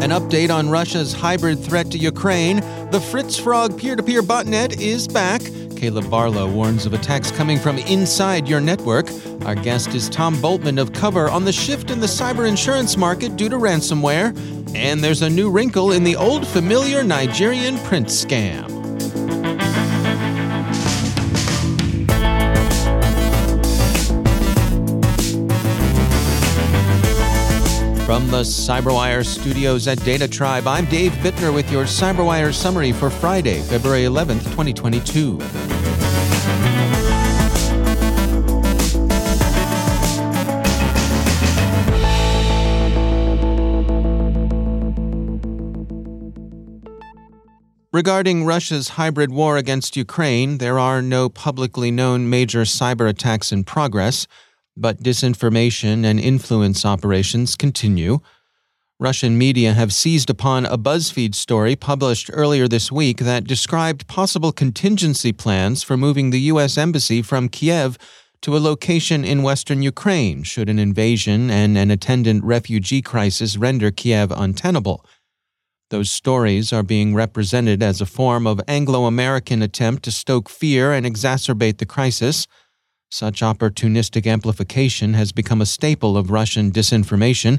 An update on Russia's hybrid threat to Ukraine. The FritzFrog peer-to-peer botnet is back. Caleb Barlow warns of attacks coming from inside your network. Our guest is Tom Boltman of Kovrr on the shift in the cyber insurance market due to ransomware. And there's a new wrinkle in the old familiar Nigerian print scam. From the CyberWire studios at Data Tribe, I'm Dave Bittner with your CyberWire summary for Friday, February 11th, 2022. Regarding Russia's hybrid war against Ukraine, there are no publicly known major cyber attacks in progress, but disinformation and influence operations continue. Russian media have seized upon a BuzzFeed story published earlier this week that described possible contingency plans for moving the U.S. embassy from Kiev to a location in western Ukraine should an invasion and an attendant refugee crisis render Kiev untenable. Those stories are being represented as a form of Anglo-American attempt to stoke fear and exacerbate the crisis. Such opportunistic amplification has become a staple of Russian disinformation,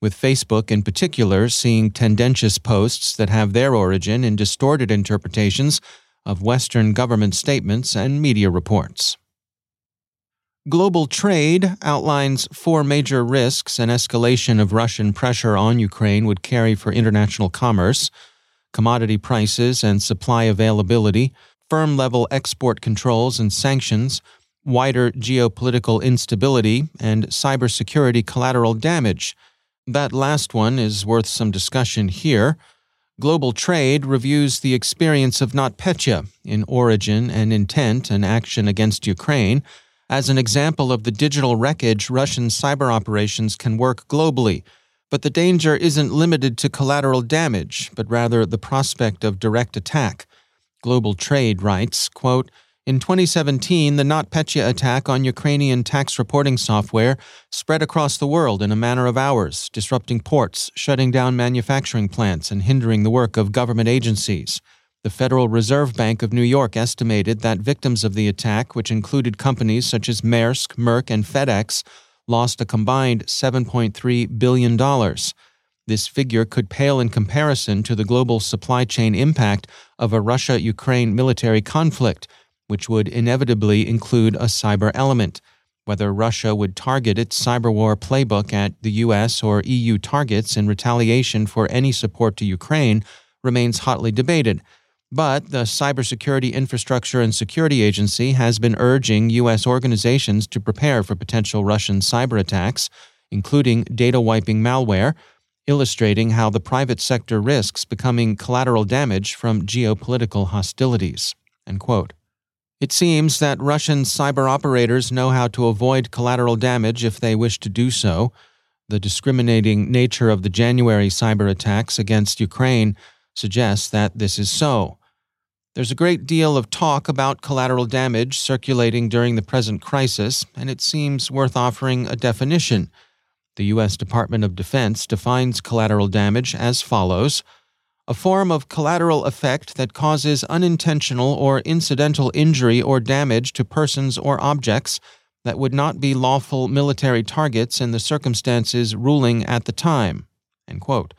with Facebook in particular seeing tendentious posts that have their origin in distorted interpretations of Western government statements and media reports. Global trade outlines four major risks an escalation of Russian pressure on Ukraine would carry for international commerce: commodity prices and supply availability, firm-level export controls and sanctions, wider geopolitical instability, and cybersecurity collateral damage. That last one is worth some discussion here. Global Trade reviews the experience of NotPetya in origin and intent and action against Ukraine as an example of the digital wreckage Russian cyber operations can work globally. But the danger isn't limited to collateral damage, but rather the prospect of direct attack. Global Trade writes, quote, "In 2017, the NotPetya attack on Ukrainian tax reporting software spread across the world in a matter of hours, disrupting ports, shutting down manufacturing plants, and hindering the work of government agencies. The Federal Reserve Bank of New York estimated that victims of the attack, which included companies such as Maersk, Merck, and FedEx, lost a combined $7.3 billion. This figure could pale in comparison to the global supply chain impact of a Russia-Ukraine military conflict, which would inevitably include a cyber element. Whether Russia would target its cyberwar playbook at the U.S. or EU targets in retaliation for any support to Ukraine remains hotly debated. But the Cybersecurity Infrastructure and Security Agency has been urging U.S. organizations to prepare for potential Russian cyber attacks, including data-wiping malware, illustrating how the private sector risks becoming collateral damage from geopolitical hostilities." End quote. It seems that Russian cyber operators know how to avoid collateral damage if they wish to do so. The discriminating nature of the January cyber attacks against Ukraine suggests that this is so. There's a great deal of talk about collateral damage circulating during the present crisis, and it seems worth offering a definition. The U.S. Department of Defense defines collateral damage as follows: a form of collateral effect that causes unintentional or incidental injury or damage to persons or objects that would not be lawful military targets in the circumstances ruling at the time. End quote.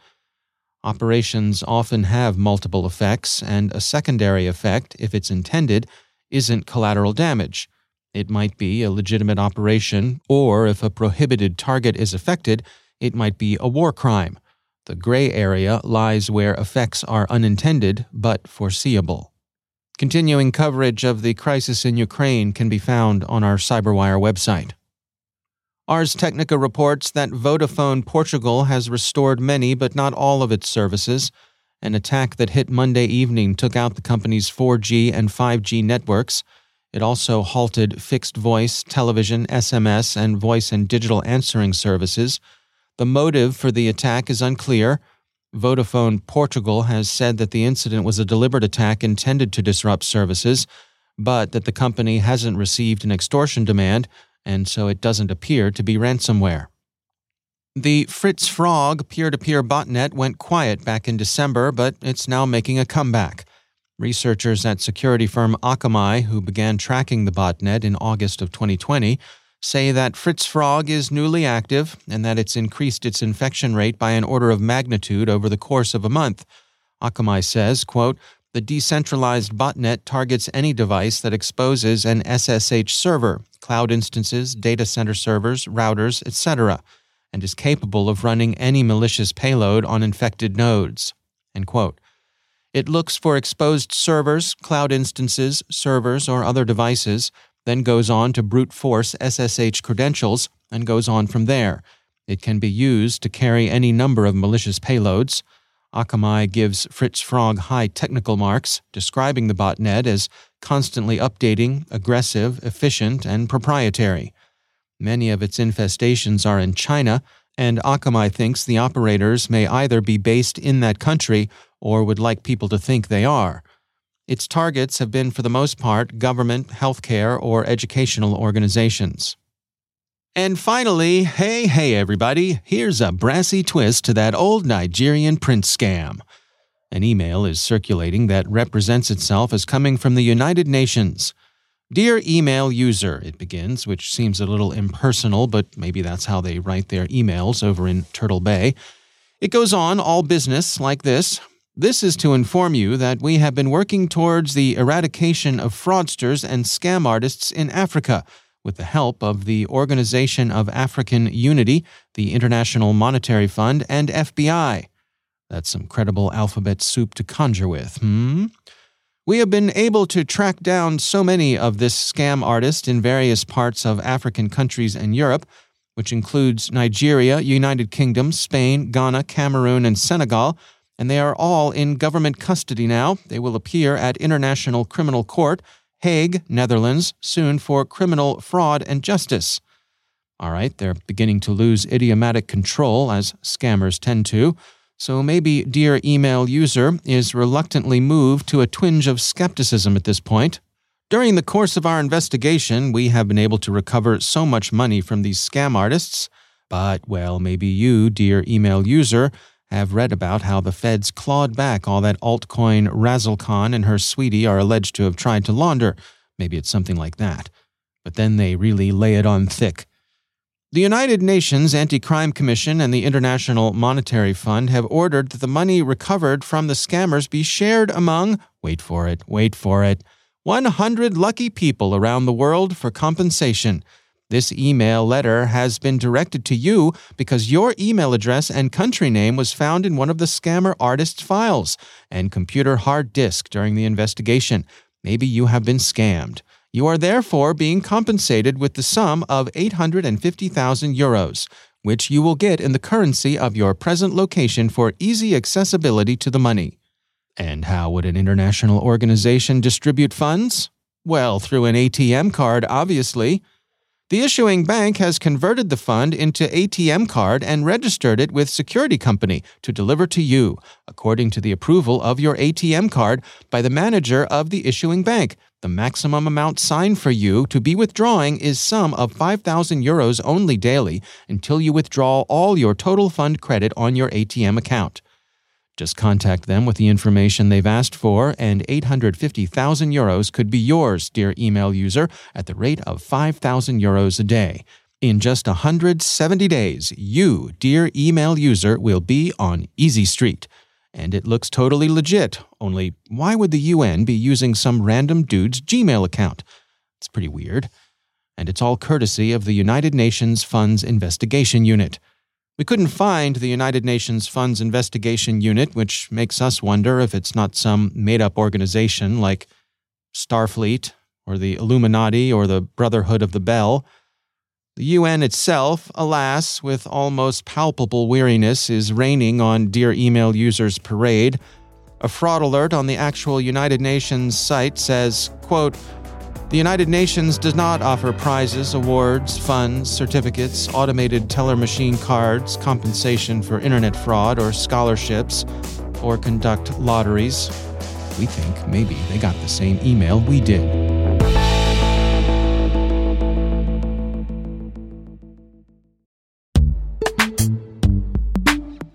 Operations often have multiple effects, and a secondary effect, if it's intended, isn't collateral damage. It might be a legitimate operation, or if a prohibited target is affected, it might be a war crime. The gray area lies where effects are unintended but foreseeable. Continuing coverage of the crisis in Ukraine can be found on our CyberWire website. Ars Technica reports that Vodafone Portugal has restored many but not all of its services. An attack that hit Monday evening took out the company's 4G and 5G networks. It also halted fixed voice, television, SMS, and voice and digital answering services. The motive for the attack is unclear. Vodafone Portugal has said that the incident was a deliberate attack intended to disrupt services, but that the company hasn't received an extortion demand, and so it doesn't appear to be ransomware. The FritzFrog peer-to-peer botnet went quiet back in December, but it's now making a comeback. Researchers at security firm Akamai, who began tracking the botnet in August of 2020, say that FritzFrog is newly active and that it's increased its infection rate by an order of magnitude over the course of a month. Akamai says, quote, "The decentralized botnet targets any device that exposes an SSH server, cloud instances, data center servers, routers, etc., and is capable of running any malicious payload on infected nodes," end quote. It looks for exposed servers, cloud instances, servers, or other devices, then goes on to brute force SSH credentials, and goes on from there. It can be used to carry any number of malicious payloads. Akamai gives FritzFrog high technical marks, describing the botnet as constantly updating, aggressive, efficient, and proprietary. Many of its infestations are in China, and Akamai thinks the operators may either be based in that country or would like people to think they are. Its targets have been, for the most part, government, healthcare, or educational organizations. And finally, hey everybody, here's a brassy twist to that old Nigerian print scam. An email is circulating that represents itself as coming from the United Nations. "Dear email user," it begins, which seems a little impersonal, but maybe that's how they write their emails over in Turtle Bay. It goes on, all business, like this. "This is to inform you that we have been working towards the eradication of fraudsters and scam artists in Africa with the help of the Organization of African Unity, the International Monetary Fund, and FBI." That's some credible alphabet soup to conjure with, "We have been able to track down so many of this scam artist in various parts of African countries and Europe, which includes Nigeria, United Kingdom, Spain, Ghana, Cameroon, and Senegal, and they are all in government custody now. They will appear at International Criminal Court, Hague, Netherlands, soon for criminal fraud and justice." All right, they're beginning to lose idiomatic control, as scammers tend to, so maybe Dear Email User is reluctantly moved to a twinge of skepticism at this point. "During the course of our investigation, we have been able to recover so much money from these scam artists, but, well, maybe you, Dear Email User, have read about how the feds clawed back all that altcoin Razzlecon and her sweetie are alleged to have tried to launder." Maybe it's something like that. But then they really lay it on thick. "The United Nations Anti-Crime Commission and the International Monetary Fund have ordered that the money recovered from the scammers be shared among," wait for it, 100 lucky people around the world for compensation. This email letter has been directed to you because your email address and country name was found in one of the scammer artist's files and computer hard disk during the investigation. Maybe you have been scammed. You are therefore being compensated with the sum of 850,000 euros, which you will get in the currency of your present location for easy accessibility to the money. And how would an international organization distribute funds? Well, through an ATM card, obviously. The issuing bank has converted the fund into ATM card and registered it with security company to deliver to you, according to the approval of your ATM card by the manager of the issuing bank. The maximum amount signed for you to be withdrawing is sum of €5,000 only daily until you withdraw all your total fund credit on your ATM account. Just contact them with the information they've asked for, and €850,000 could be yours, dear email user, at the rate of €5,000 a day. In just 170 days, you, dear email user, will be on Easy Street. And it looks totally legit, only why would the UN be using some random dude's Gmail account? It's pretty weird. And it's all courtesy of the United Nations Funds Investigation Unit. We couldn't find the United Nations Funds Investigation Unit, which makes us wonder if it's not some made-up organization like Starfleet or the Illuminati or the Brotherhood of the Bell. The UN itself, alas, with almost palpable weariness, is raining on Dear Email Users Parade. A fraud alert on the actual United Nations site says, quote, "The United Nations does not offer prizes, awards, funds, certificates, automated teller machine cards, compensation for internet fraud or scholarships, or conduct lotteries." We think maybe they got the same email we did.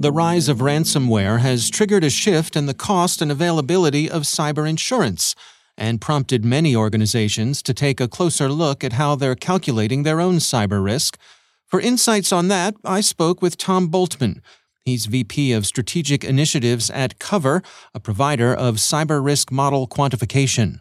The rise of ransomware has triggered a shift in the cost and availability of cyber insurance and prompted many organizations to take a closer look at how they're calculating their own cyber risk. For insights on that, I spoke with Tom Boltman. He's VP of Strategic Initiatives at Kovrr, a provider of cyber risk model quantification.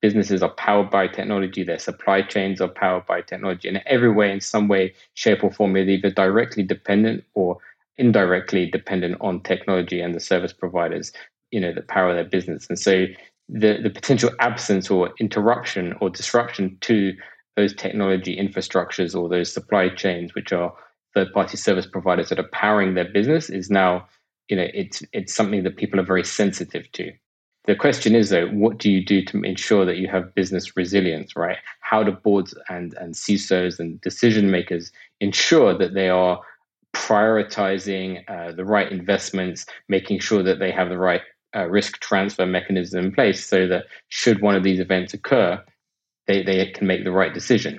Businesses are powered by technology, their supply chains are powered by technology, and every way, in some way, shape or form, is either directly dependent or indirectly dependent on technology and the service providers, that power their business. And so the potential absence or interruption or disruption to those technology infrastructures or those supply chains, which are third-party service providers that are powering their business, is now, it's something that people are very sensitive to. The question is, though, what do you do to ensure that you have business resilience, right? How do boards and CISOs and decision makers ensure that they are prioritizing the right investments, making sure that they have the right risk transfer mechanism in place so that should one of these events occur, they can make the right decision?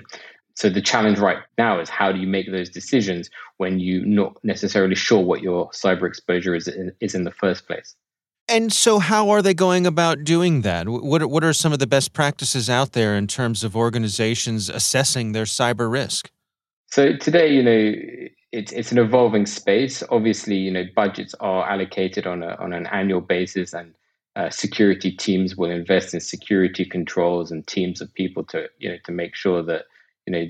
So the challenge right now is how do you make those decisions when you're not necessarily sure what your cyber exposure is in the first place? And so how are they going about doing that? What are some of the best practices out there in terms of organizations assessing their cyber risk? So today, it's an evolving space. Obviously, budgets are allocated on an annual basis, and security teams will invest in security controls and teams of people to make sure that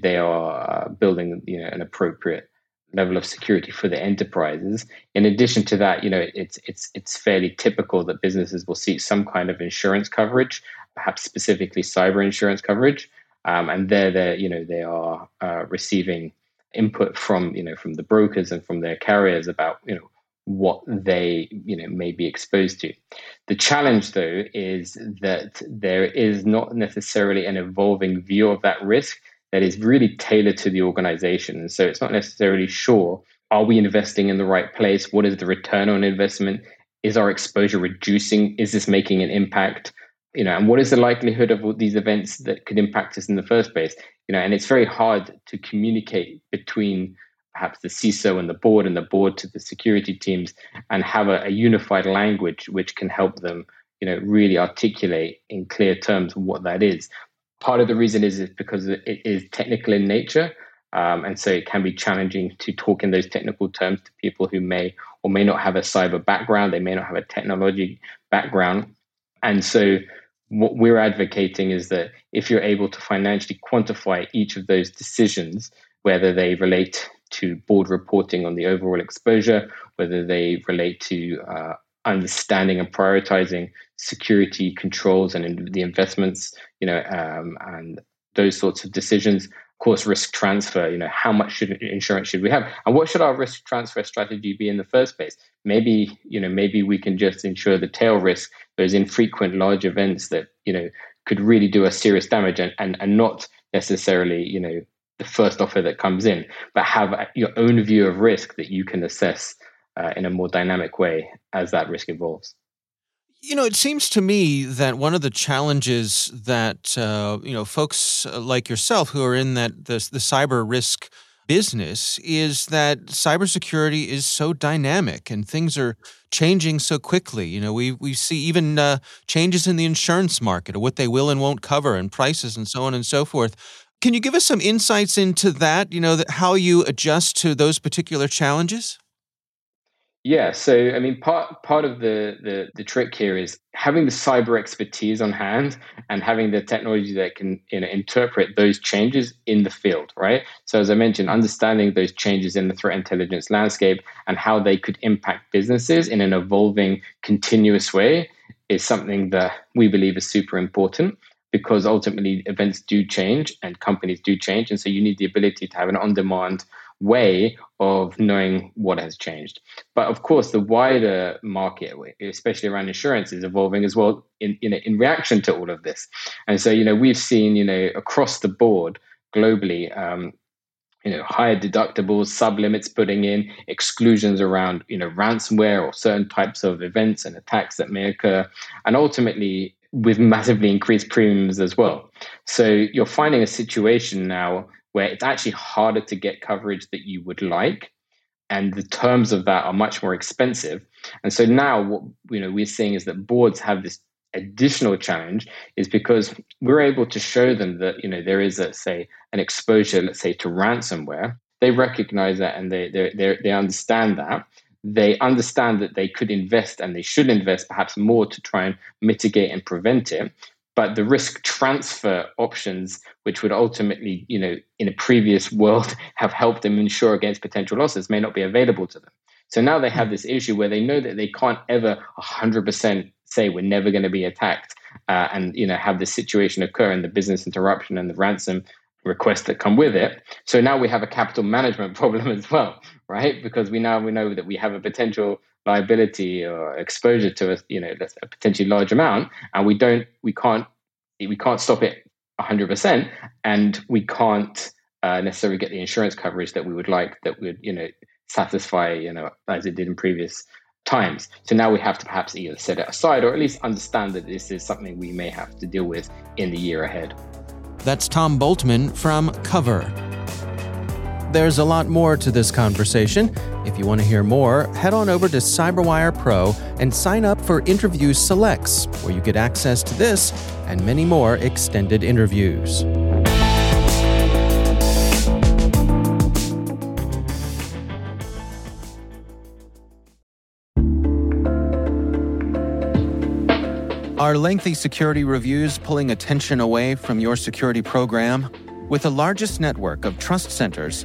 they are building an appropriate level of security for the enterprises. In addition to that, it's fairly typical that businesses will seek some kind of insurance coverage, perhaps specifically cyber insurance coverage, and they are receiving input from the brokers and from their carriers about what they may be exposed to. The challenge, though, is that there is not necessarily an evolving view of that risk that is really tailored to the organization. And so it's not necessarily sure, are we investing in the right place? What is the return on investment? Is our exposure reducing? Is this making an impact? And what is the likelihood of these events that could impact us in the first place? And it's very hard to communicate between perhaps the CISO and the board to the security teams and have a unified language which can help them, really articulate in clear terms what that is. Part of the reason is because it is technical in nature, and so it can be challenging to talk in those technical terms to people who may or may not have a cyber background, they may not have a technology background. And so what we're advocating is that if you're able to financially quantify each of those decisions, whether they relate to board reporting on the overall exposure, whether they relate to understanding and prioritizing security controls and the investments, and those sorts of decisions. Of course, risk transfer, how much insurance should we have? And what should our risk transfer strategy be in the first place? Maybe we can just insure the tail risk, those infrequent large events that, could really do us serious damage and not necessarily, the first offer that comes in, but have your own view of risk that you can assess in a more dynamic way as that risk evolves. It seems to me that one of the challenges that folks like yourself who are in that the cyber risk business is that cybersecurity is so dynamic and things are changing so quickly. We see even changes in the insurance market or what they will and won't cover and prices and so on and so forth. Can you give us some insights into that? How you adjust to those particular challenges? Yeah, so I mean, part of the trick here is having the cyber expertise on hand and having the technology that can interpret those changes in the field, right? So as I mentioned, understanding those changes in the threat intelligence landscape and how they could impact businesses in an evolving, continuous way is something that we believe is super important, because ultimately events do change and companies do change, and so you need the ability to have an on-demand way of knowing what has changed. But of course, the wider market, especially around insurance, is evolving as well in reaction to all of this. And so, we've seen, across the board globally, higher deductibles, sublimits putting in, exclusions around, ransomware or certain types of events and attacks that may occur, and ultimately with massively increased premiums as well. So you're finding a situation now where it's actually harder to get coverage that you would like, and the terms of that are much more expensive. And so now what we're seeing is that boards have this additional challenge, is because we're able to show them that there is an exposure, let's say, to ransomware. They recognize that and they understand that. They understand that they could invest and they should invest perhaps more to try and mitigate and prevent it. But the risk transfer options, which would ultimately, in a previous world have helped them insure against potential losses, may not be available to them. So now they have this issue where they know that they can't ever 100% say we're never going to be attacked, and have this situation occur and the business interruption and the ransom requests that come with it. So now we have a capital management problem as well, right? Because we know that we have a potential liability or exposure to a, a potentially large amount, and we can't stop it 100%, and we can't necessarily get the insurance coverage that we would like, that would satisfy as it did in previous times. So now we have to perhaps either set it aside or at least understand that this is something we may have to deal with in the year ahead. That's Tom Boltman from Kovrr. There's a lot more to this conversation. If you want to hear more, head on over to CyberWire Pro and sign up for Interview Selects, where you get access to this and many more extended interviews. Are lengthy security reviews pulling attention away from your security program? With the largest network of trust centers,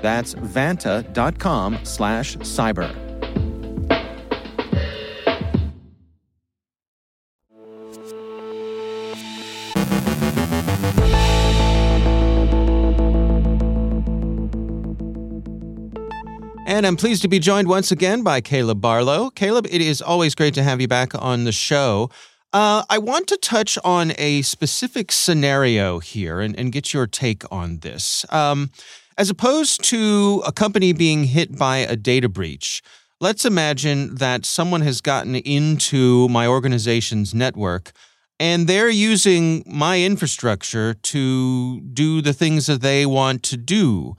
That's vanta.com/cyber. And I'm pleased to be joined once again by Caleb Barlow. Caleb, it is always great to have you back on the show. I want to touch on a specific scenario here and get your take on this. As opposed to a company being hit by a data breach, let's imagine that someone has gotten into my organization's network and they're using my infrastructure to do the things that they want to do.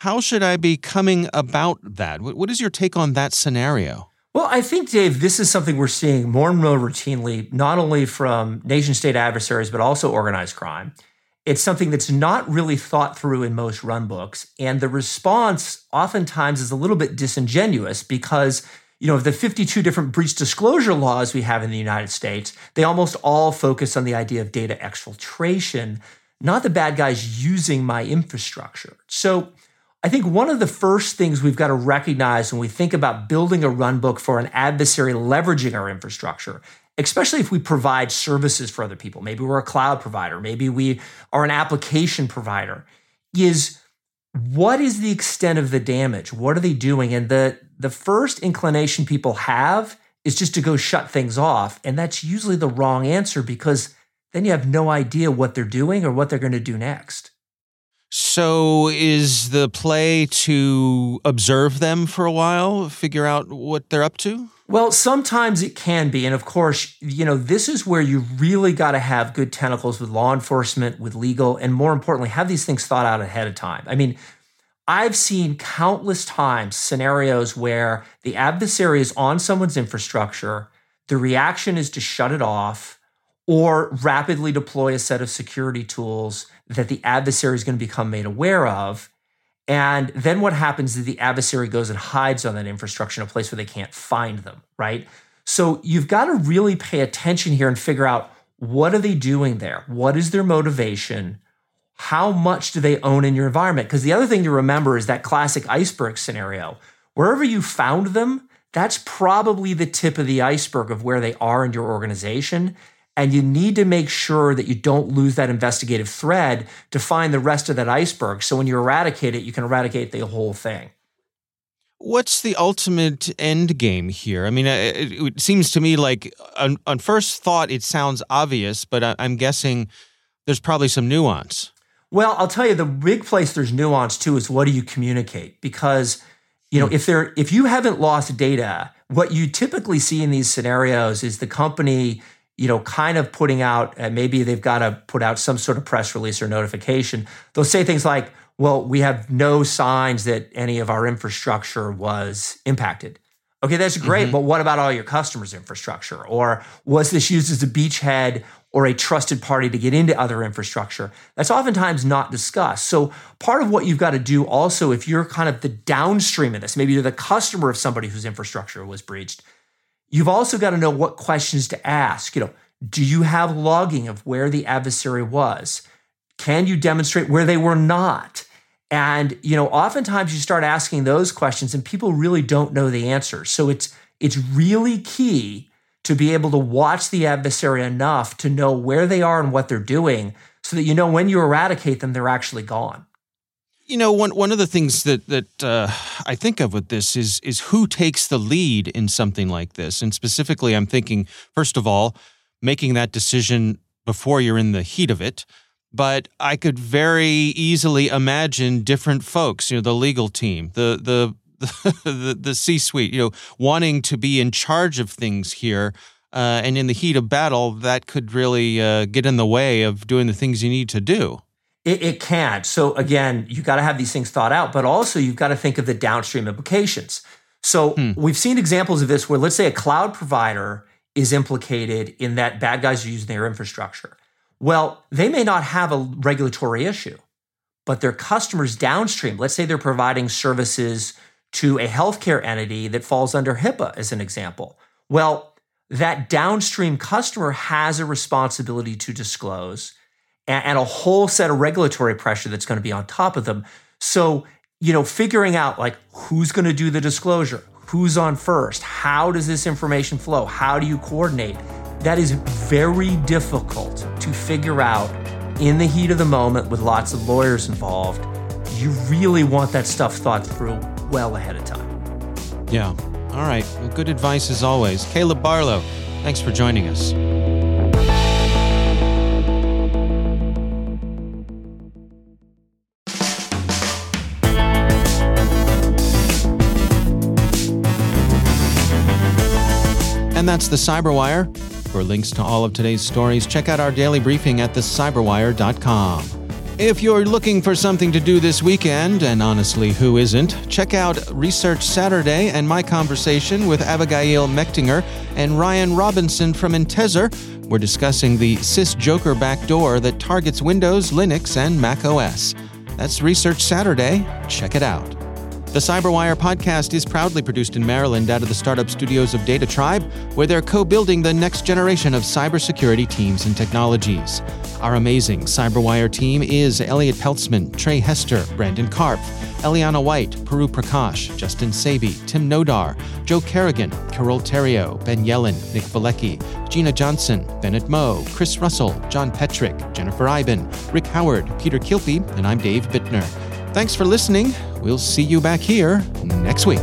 How should I be coming about that? What is your take on that scenario? Well, I think, Dave, this is something we're seeing more and more routinely, not only from nation-state adversaries, but also organized crime. It's something that's not really thought through in most runbooks, and the response oftentimes is a little bit disingenuous because, of the 52 different breach disclosure laws we have in the United States, they almost all focus on the idea of data exfiltration, not the bad guys using my infrastructure. So I think one of the first things we've got to recognize when we think about building a runbook for an adversary leveraging our infrastructure, especially if we provide services for other people, maybe we're a cloud provider, maybe we are an application provider, is what is the extent of the damage? What are they doing? And the first inclination people have is just to go shut things off. And that's usually the wrong answer because then you have no idea what they're doing or what they're going to do next. So is the play to observe them for a while, figure out what they're up to? Well, sometimes it can be. And of course, this is where you really got to have good tentacles with law enforcement, with legal, and more importantly, have these things thought out ahead of time. I mean, I've seen countless times scenarios where the adversary is on someone's infrastructure, the reaction is to shut it off or rapidly deploy a set of security tools that the adversary is going to become made aware of. And then what happens is the adversary goes and hides on that infrastructure in a place where they can't find them, right? So you've got to really pay attention here and figure out what are they doing there? What is their motivation? How much do they own in your environment? Because the other thing to remember is that classic iceberg scenario. Wherever you found them, that's probably the tip of the iceberg of where they are in your organization. And you need to make sure that you don't lose that investigative thread to find the rest of that iceberg. So when you eradicate it, you can eradicate the whole thing. What's the ultimate end game here? I mean, it seems to me like on first thought, it sounds obvious, but I'm guessing there's probably some nuance. Well, I'll tell you, the big place there's nuance too is what do you communicate? Because, if you haven't lost data, what you typically see in these scenarios is the company kind of putting out, maybe they've got to put out some sort of press release or notification. They'll say things like, well, we have no signs that any of our infrastructure was impacted. Okay, that's great, but what about all your customers' infrastructure? Or was this used as a beachhead or a trusted party to get into other infrastructure? That's oftentimes not discussed. So part of what you've got to do also, if you're kind of the downstream of this, maybe you're the customer of somebody whose infrastructure was breached, you've also got to know what questions to ask. Do you have logging of where the adversary was? Can you demonstrate where they were not? And, oftentimes you start asking those questions and people really don't know the answer. So it's really key to be able to watch the adversary enough to know where they are and what they're doing so that when you eradicate them, they're actually gone. You know, one of the things that I think of with this is who takes the lead in something like this. And specifically, I'm thinking, first of all, making that decision before you're in the heat of it. But I could very easily imagine different folks, you know, the legal team, the C-suite, you know, wanting to be in charge of things here. And in the heat of battle, that could really get in the way of doing the things you need to do. It can't. So again, you've got to have these things thought out, but also you've got to think of the downstream implications. So we've seen examples of this where, let's say, a cloud provider is implicated in that bad guys are using their infrastructure. Well, they may not have a regulatory issue, but their customers downstream, let's say they're providing services to a healthcare entity that falls under HIPAA, as an example. Well, that downstream customer has a responsibility to disclose, and a whole set of regulatory pressure that's going to be on top of them. So, you know, figuring out like who's going to do the disclosure, who's on first, how does this information flow, how do you coordinate? That is very difficult to figure out in the heat of the moment with lots of lawyers involved. You really want that stuff thought through well ahead of time. Yeah. All right. Well, good advice as always. Caleb Barlow, thanks for joining us. And that's the CyberWire. For links to all of today's stories, check out our daily briefing at thecyberwire.com. If you're looking for something to do this weekend, and honestly, who isn't, check out Research Saturday and my conversation with Abigail Mechtinger and Ryan Robinson from Intezer. We're discussing the SysJoker backdoor that targets Windows, Linux, and Mac OS. That's Research Saturday. Check it out. The CyberWire podcast is proudly produced in Maryland out of the startup studios of Data Tribe, where they're co-building the next generation of cybersecurity teams and technologies. Our amazing CyberWire team is Elliot Peltzman, Trey Hester, Brandon Karpf, Eliana White, Peru Prakash, Justin Sabi, Tim Nodar, Joe Kerrigan, Carol Terrio, Ben Yellen, Nick Vilecki, Gina Johnson, Bennett Moe, Chris Russell, John Petrick, Jennifer Iben, Rick Howard, Peter Kilpie, and I'm Dave Bittner. Thanks for listening. We'll see you back here next week.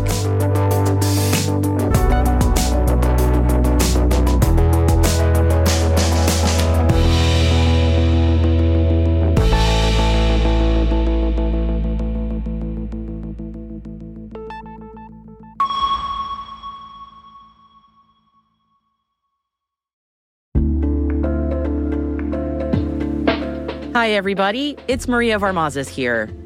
Hi, everybody. It's Maria Varmazas here,